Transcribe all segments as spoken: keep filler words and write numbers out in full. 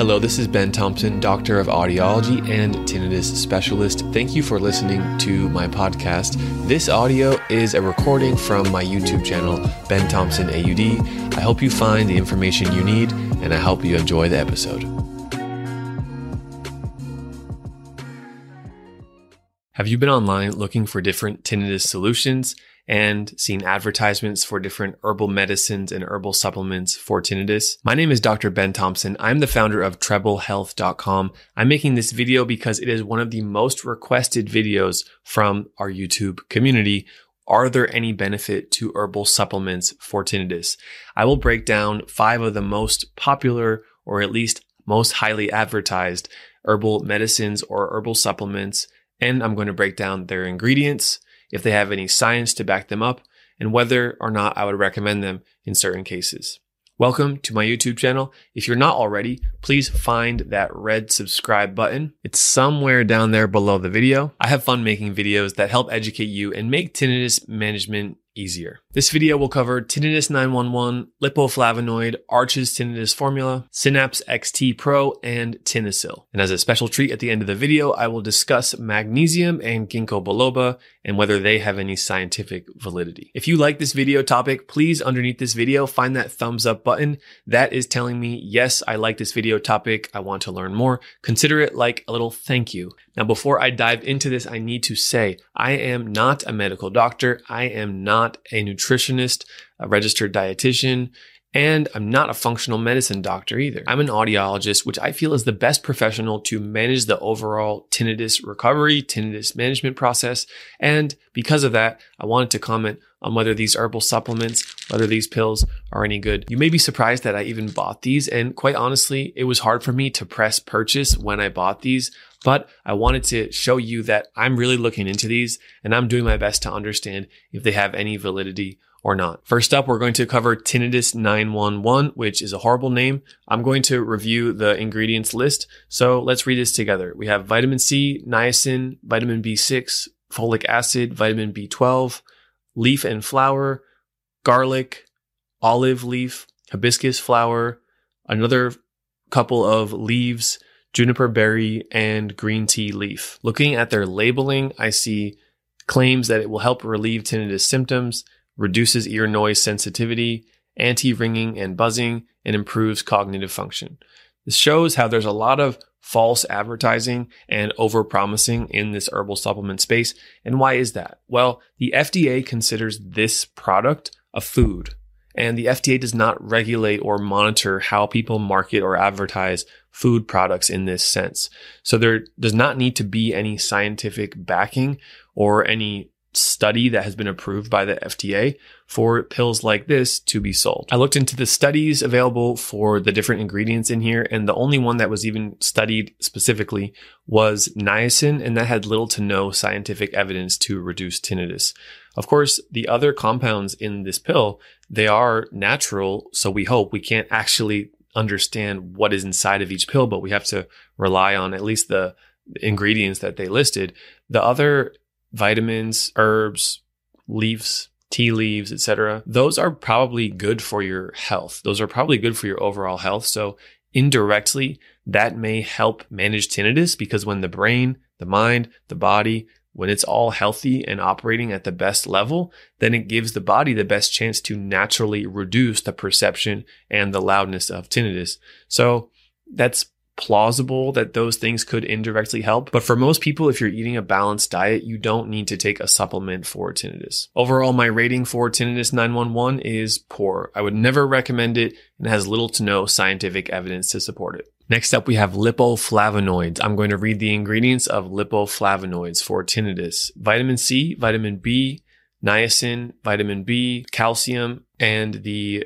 Hello, this is Ben Thompson, Doctor of Audiology and Tinnitus Specialist. Thank you for listening to my podcast. This audio is a recording from my YouTube channel, Ben Thompson A U D. I hope you find the information you need, and I hope you enjoy the episode. Have you been online looking for different tinnitus solutions and seen advertisements for different herbal medicines and herbal supplements for tinnitus? My name is Doctor Ben Thompson. I'm the founder of treble health dot com. I'm making this video because it is one of the most requested videos from our YouTube community. Are there any benefit to herbal supplements for tinnitus? I will break down five of the most popular, or at least most highly advertised, herbal medicines or herbal supplements, and I'm going to break down their ingredients, if they have any science to back them up, and whether or not I would recommend them in certain cases. Welcome to my YouTube channel. If you're not already, please find that red subscribe button. It's somewhere down there below the video. I have fun making videos that help educate you and make tinnitus management easier. This video will cover tinnitus nine one one, lipoflavonoid, Arches tinnitus formula, Synapse X T Pro, and Tinnasil. And as a special treat at the end of the video, I will discuss magnesium and ginkgo biloba and whether they have any scientific validity. If you like this video topic, please underneath this video, find that thumbs up button. That is telling me, yes, I like this video topic. I want to learn more. Consider it like a little thank you. Now, before I dive into this, I need to say, I am not a medical doctor. I am not Not a nutritionist, a registered dietitian, and I'm not a functional medicine doctor either. I'm an audiologist, which I feel is the best professional to manage the overall tinnitus recovery, tinnitus management process. And because of that, I wanted to comment on whether these herbal supplements, whether these pills are any good. You may be surprised that I even bought these. And quite honestly, it was hard for me to press purchase when I bought these, but I wanted to show you that I'm really looking into these and I'm doing my best to understand if they have any validity or not. First up, we're going to cover tinnitus nine one one, which is a horrible name. I'm going to review the ingredients list. So let's read this together. We have vitamin C, niacin, vitamin B six, folic acid, vitamin B twelve, leaf and flower, garlic, olive leaf, hibiscus flower, another couple of leaves, juniper berry, and green tea leaf. Looking at their labeling, I see claims that it will help relieve tinnitus symptoms, reduces ear noise sensitivity, anti-ringing and buzzing, and improves cognitive function. This shows how there's a lot of false advertising and over-promising in this herbal supplement space. And why is that? Well, the F D A considers this product a food, and the F D A does not regulate or monitor how people market or advertise food products in this sense. So there does not need to be any scientific backing or any study that has been approved by the F D A for pills like this to be sold. I looked into the studies available for the different ingredients in here, and the only one that was even studied specifically was niacin, and that had little to no scientific evidence to reduce tinnitus. Of course, the other compounds in this pill, they are natural, so we hope. We can't actually understand what is inside of each pill, but we have to rely on at least the ingredients that they listed. The other vitamins, herbs, leaves, tea leaves, et cetera, those are probably good for your health. Those are probably good for your overall health. So indirectly, that may help manage tinnitus, because when the brain, the mind, the body, when it's all healthy and operating at the best level, then it gives the body the best chance to naturally reduce the perception and the loudness of tinnitus. So that's plausible that those things could indirectly help. But for most people, if you're eating a balanced diet, you don't need to take a supplement for tinnitus. Overall, my rating for tinnitus nine one one is poor. I would never recommend it, and it has little to no scientific evidence to support it. Next up, we have lipoflavonoids. I'm going to read the ingredients of lipoflavonoids for tinnitus: vitamin C, vitamin B, niacin, vitamin B, calcium, and the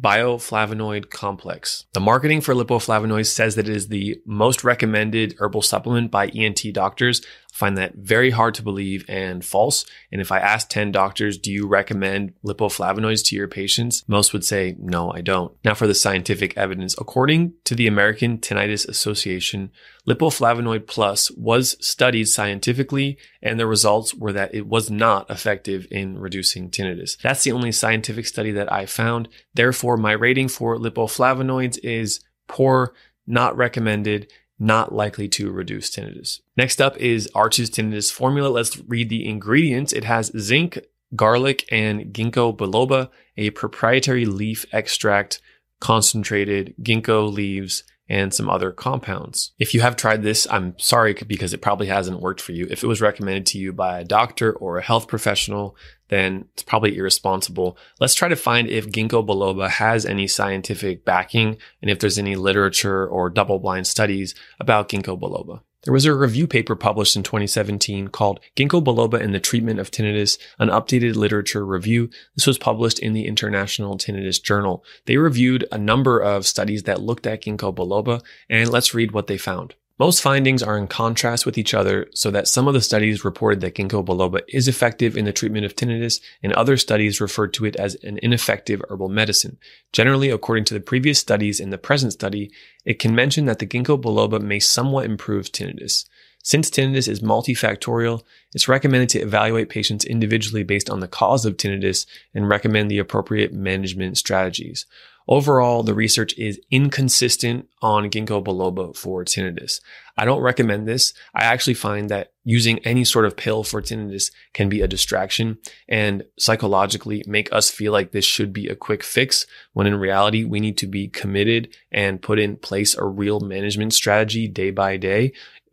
bioflavonoid complex. The marketing for lipoflavonoids says that it is the most recommended herbal supplement by E N T doctors. I find that very hard to believe and false. And if I asked ten doctors, do you recommend lipoflavonoids to your patients? Most would say, no, I don't. Now for the scientific evidence. According to the American Tinnitus Association, lipoflavonoid plus was studied scientifically, and the results were that it was not effective in reducing tinnitus. That's the only scientific study that I found. Therefore, my rating for lipoflavonoids is poor. not recommended, not likely to reduce tinnitus. Next up is Arches tinnitus formula. Let's read the ingredients. It has zinc, garlic, and ginkgo biloba, a proprietary leaf extract, concentrated ginkgo leaves, and some other compounds. If you have tried this, I'm sorry, because it probably hasn't worked for you. If it was recommended to you by a doctor or a health professional, then it's probably irresponsible. Let's try to find if ginkgo biloba has any scientific backing and if there's any literature or double-blind studies about ginkgo biloba. There was a review paper published in twenty seventeen called Ginkgo biloba and the Treatment of Tinnitus, an updated literature review. This was published in the International Tinnitus Journal. They reviewed a number of studies that looked at ginkgo biloba, and let's read what they found. Most findings are in contrast with each other, so that some of the studies reported that ginkgo biloba is effective in the treatment of tinnitus, and other studies referred to it as an ineffective herbal medicine. Generally, according to the previous studies and the present study, it can mention that the ginkgo biloba may somewhat improve tinnitus. Since tinnitus is multifactorial, it's recommended to evaluate patients individually based on the cause of tinnitus and recommend the appropriate management strategies. Overall, the research is inconsistent on ginkgo biloba for tinnitus. I don't recommend this. I actually find that using any sort of pill for tinnitus can be a distraction and psychologically make us feel like this should be a quick fix, when in reality, we need to be committed and put in place a real management strategy day by day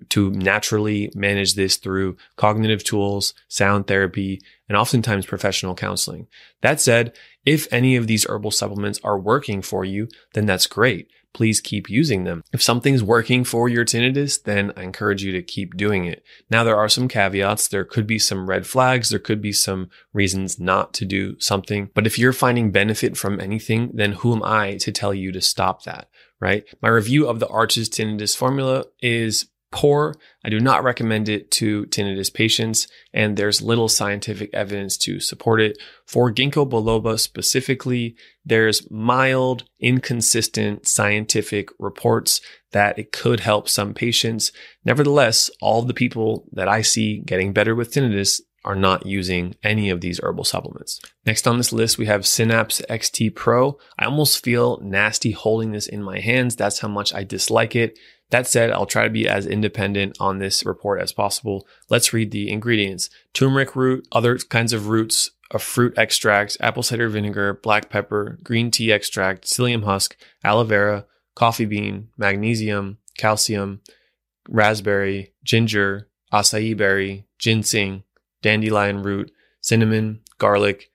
to naturally manage this through cognitive tools, sound therapy, and oftentimes professional counseling. That said, if any of these herbal supplements are working for you, then that's great. Please keep using them. If something's working for your tinnitus, then I encourage you to keep doing it. Now, there are some caveats. There could be some red flags. There could be some reasons not to do something. But if you're finding benefit from anything, then who am I to tell you to stop that, right? My review of the Arches tinnitus formula is poor. I do not recommend it to tinnitus patients, and there's little scientific evidence to support it. For ginkgo biloba specifically, there's mild, inconsistent scientific reports that it could help some patients. Nevertheless, all the people that I see getting better with tinnitus are not using any of these herbal supplements. Next on this list, we have Synapse X T Pro. I almost feel nasty holding this in my hands. That's how much I dislike it. That said, I'll try to be as independent on this report as possible. Let's read the ingredients. Turmeric root, other kinds of roots, a fruit extract, apple cider vinegar, black pepper, green tea extract, psyllium husk, aloe vera, coffee bean, magnesium, calcium, raspberry, ginger, acai berry, ginseng, dandelion root, cinnamon, garlic,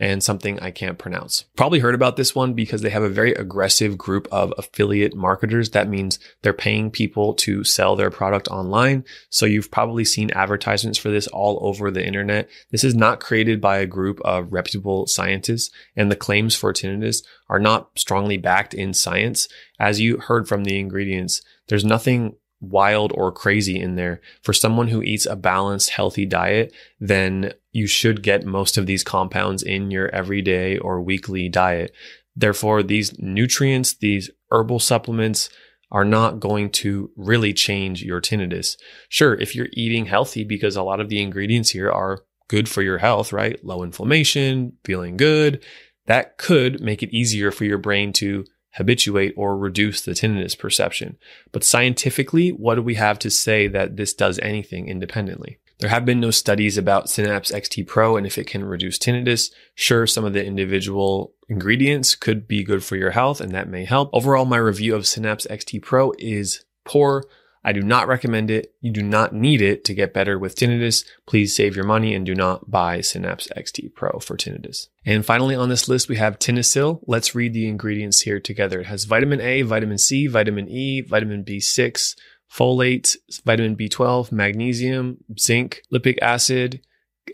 and something I can't pronounce. Probably heard about this one because they have a very aggressive group of affiliate marketers. That means they're paying people to sell their product online. So you've probably seen advertisements for this all over the internet. This is not created by a group of reputable scientists, and the claims for tinnitus are not strongly backed in science. As you heard from the ingredients, there's nothing wild or crazy in there. For someone who eats a balanced, healthy diet, then you should get most of these compounds in your everyday or weekly diet. Therefore, these nutrients, these herbal supplements, are not going to really change your tinnitus. Sure, if you're eating healthy, because a lot of the ingredients here are good for your health, right? Low inflammation, feeling good, that could make it easier for your brain to habituate or reduce the tinnitus perception. But scientifically, what do we have to say that this does anything independently? There have been no studies about Synapse X T Pro and if it can reduce tinnitus. Sure, some of the individual ingredients could be good for your health, and that may help. Overall, my review of Synapse X T Pro is poor. I do not recommend it. You do not need it to get better with tinnitus. Please save your money and do not buy Synapse X T Pro for tinnitus. And finally on this list, we have Tinnasil. Let's read the ingredients here together. It has vitamin A, vitamin C, vitamin E, vitamin B six, folate, vitamin B twelve, magnesium, zinc, lipic acid,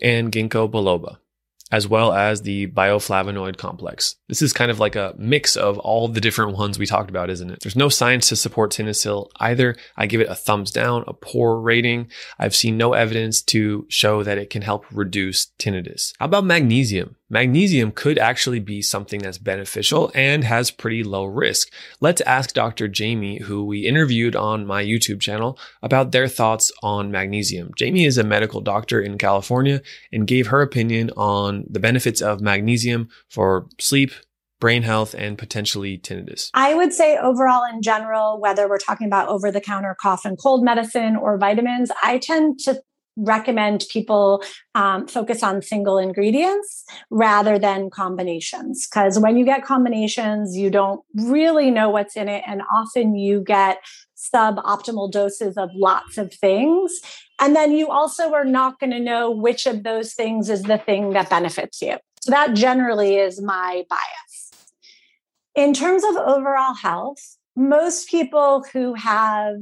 and ginkgo biloba, as well as the bioflavonoid complex. This is kind of like a mix of all the different ones we talked about, isn't it? There's no science to support Tinnasil either. I give it a thumbs down, a poor rating. I've seen no evidence to show that it can help reduce tinnitus. How about magnesium? Magnesium could actually be something that's beneficial and has pretty low risk. Let's ask Doctor Jamie, who we interviewed on my YouTube channel, about their thoughts on magnesium. Jamie is a medical doctor in California and gave her opinion on the benefits of magnesium for sleep, brain health and potentially tinnitus? I would say overall in general, whether we're talking about over-the-counter cough and cold medicine or vitamins, I tend to recommend people um, focus on single ingredients rather than combinations. Because when you get combinations, you don't really know what's in it. And often you get suboptimal doses of lots of things. And then you also are not going to know which of those things is the thing that benefits you. So that generally is my bias. In terms of overall health, most people who have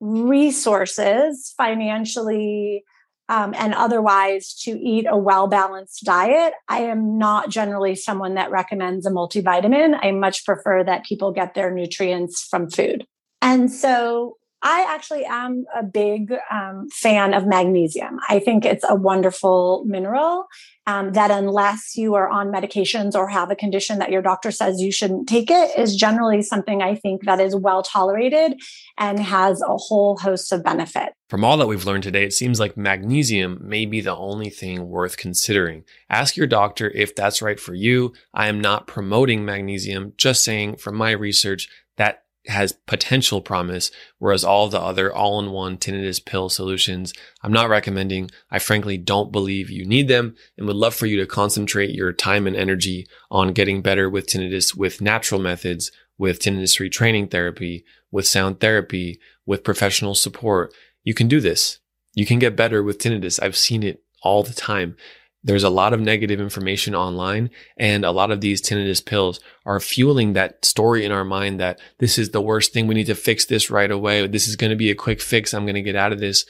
resources financially um, and otherwise to eat a well-balanced diet, I am not generally someone that recommends a multivitamin. I much prefer that people get their nutrients from food. And so I actually am a big um, fan of magnesium. I think it's a wonderful mineral um, that unless you are on medications or have a condition that your doctor says you shouldn't take it, is generally something I think that is well tolerated and has a whole host of benefits. From all that we've learned today, it seems like magnesium may be the only thing worth considering. Ask your doctor if that's right for you. I am not promoting magnesium, just saying from my research that has potential promise, whereas all the other all-in-one tinnitus pill solutions, I'm not recommending. I frankly don't believe you need them and would love for you to concentrate your time and energy on getting better with tinnitus with natural methods, with tinnitus retraining therapy, with sound therapy, with professional support. You can do this. You can get better with tinnitus. I've seen it all the time. There's a lot of negative information online, and a lot of these tinnitus pills are fueling that story in our mind that this is the worst thing. We need to fix this right away. This is going to be a quick fix. I'm going to get out of this.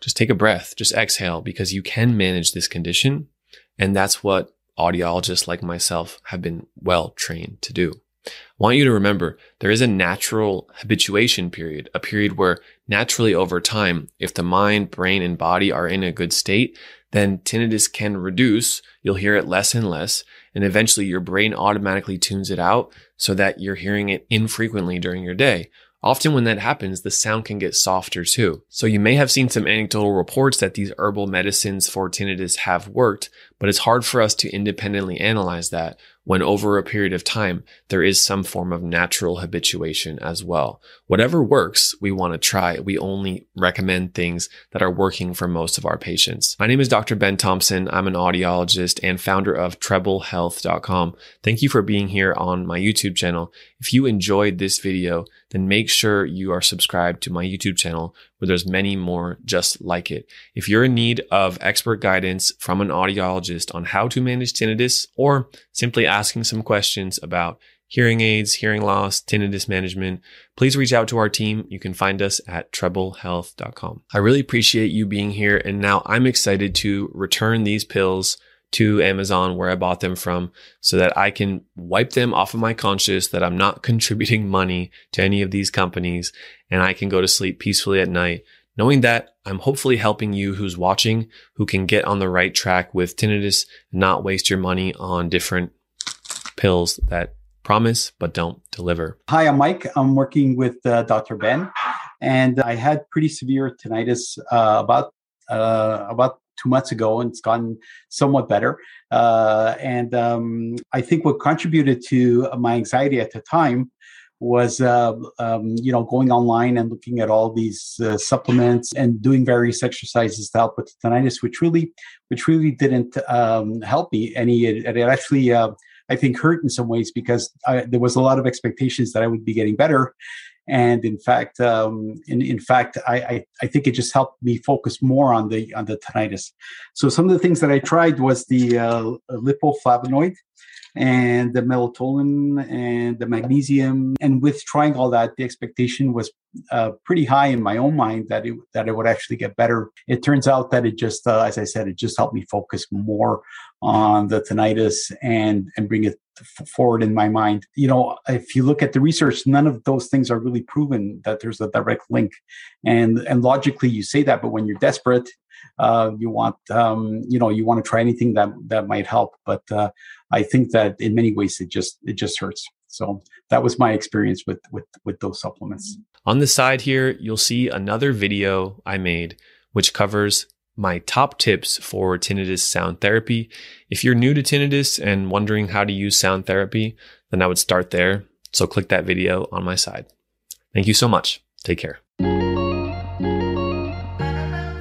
Just take a breath. Just exhale, because you can manage this condition. And that's what audiologists like myself have been well trained to do. I want you to remember there is a natural habituation period, a period where naturally over time, if the mind, brain, and body are in a good state, then tinnitus can reduce. You'll hear it less and less, and eventually your brain automatically tunes it out so that you're hearing it infrequently during your day. Often when that happens, the sound can get softer too. So you may have seen some anecdotal reports that these herbal medicines for tinnitus have worked, but it's hard for us to independently analyze that when over a period of time, there is some form of natural habituation as well. Whatever works, we want to try. We only recommend things that are working for most of our patients. My name is Doctor Ben Thompson. I'm an audiologist and founder of treble health dot com. Thank you for being here on my YouTube channel. If you enjoyed this video, then make sure you are subscribed to my YouTube channel, where there's many more just like it. If you're in need of expert guidance from an audiologist on how to manage tinnitus, or simply asking some questions about hearing aids, hearing loss, tinnitus management, please reach out to our team. You can find us at treble health dot com. I really appreciate you being here. And now I'm excited to return these pills to Amazon, where I bought them from, so that I can wipe them off of my conscience that I'm not contributing money to any of these companies, and I can go to sleep peacefully at night, knowing that I'm hopefully helping you who's watching, who can get on the right track with tinnitus, not waste your money on different pills that promise but don't deliver. Hi, I'm Mike. I'm working with uh, Doctor Ben, and I had pretty severe tinnitus uh, about uh, about two months ago, and it's gotten somewhat better. Uh, and um, I think what contributed to my anxiety at the time was, uh, um, you know, going online and looking at all these uh, supplements and doing various exercises to help with the tinnitus, which really, which really didn't um, help me any. It, it actually, uh, I think, hurt in some ways, because I, there was a lot of expectations that I would be getting better. And in fact, um, in, in fact, I, I, I think it just helped me focus more on the on the tinnitus. So some of the things that I tried was the uh, lipoflavonoid and the melatonin and the magnesium. And with trying all that, the expectation was uh, pretty high in my own mind that it that it would actually get better. It turns out that it just, uh, as I said, it just helped me focus more on the tinnitus and and bring it forward in my mind. You know, if you look at the research, none of those things are really proven that there's a direct link. And and logically, you say that, but when you're desperate, uh, you want um, you know you want to try anything that that might help. But uh, I think that in many ways, it just it just hurts. So that was my experience with with with those supplements. On the side here, you'll see another video I made, which covers my top tips for tinnitus sound therapy. If you're new to tinnitus and wondering how to use sound therapy, then I would start there. So click that video on my side. Thank you so much. Take care.